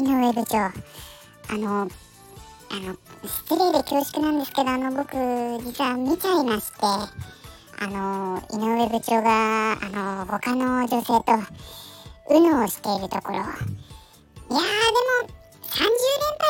井上部長、失礼で恐縮なんですけど、僕実は見ちゃいまして、井上部長が他の女性とUNOをしているところ、いやーでも30連敗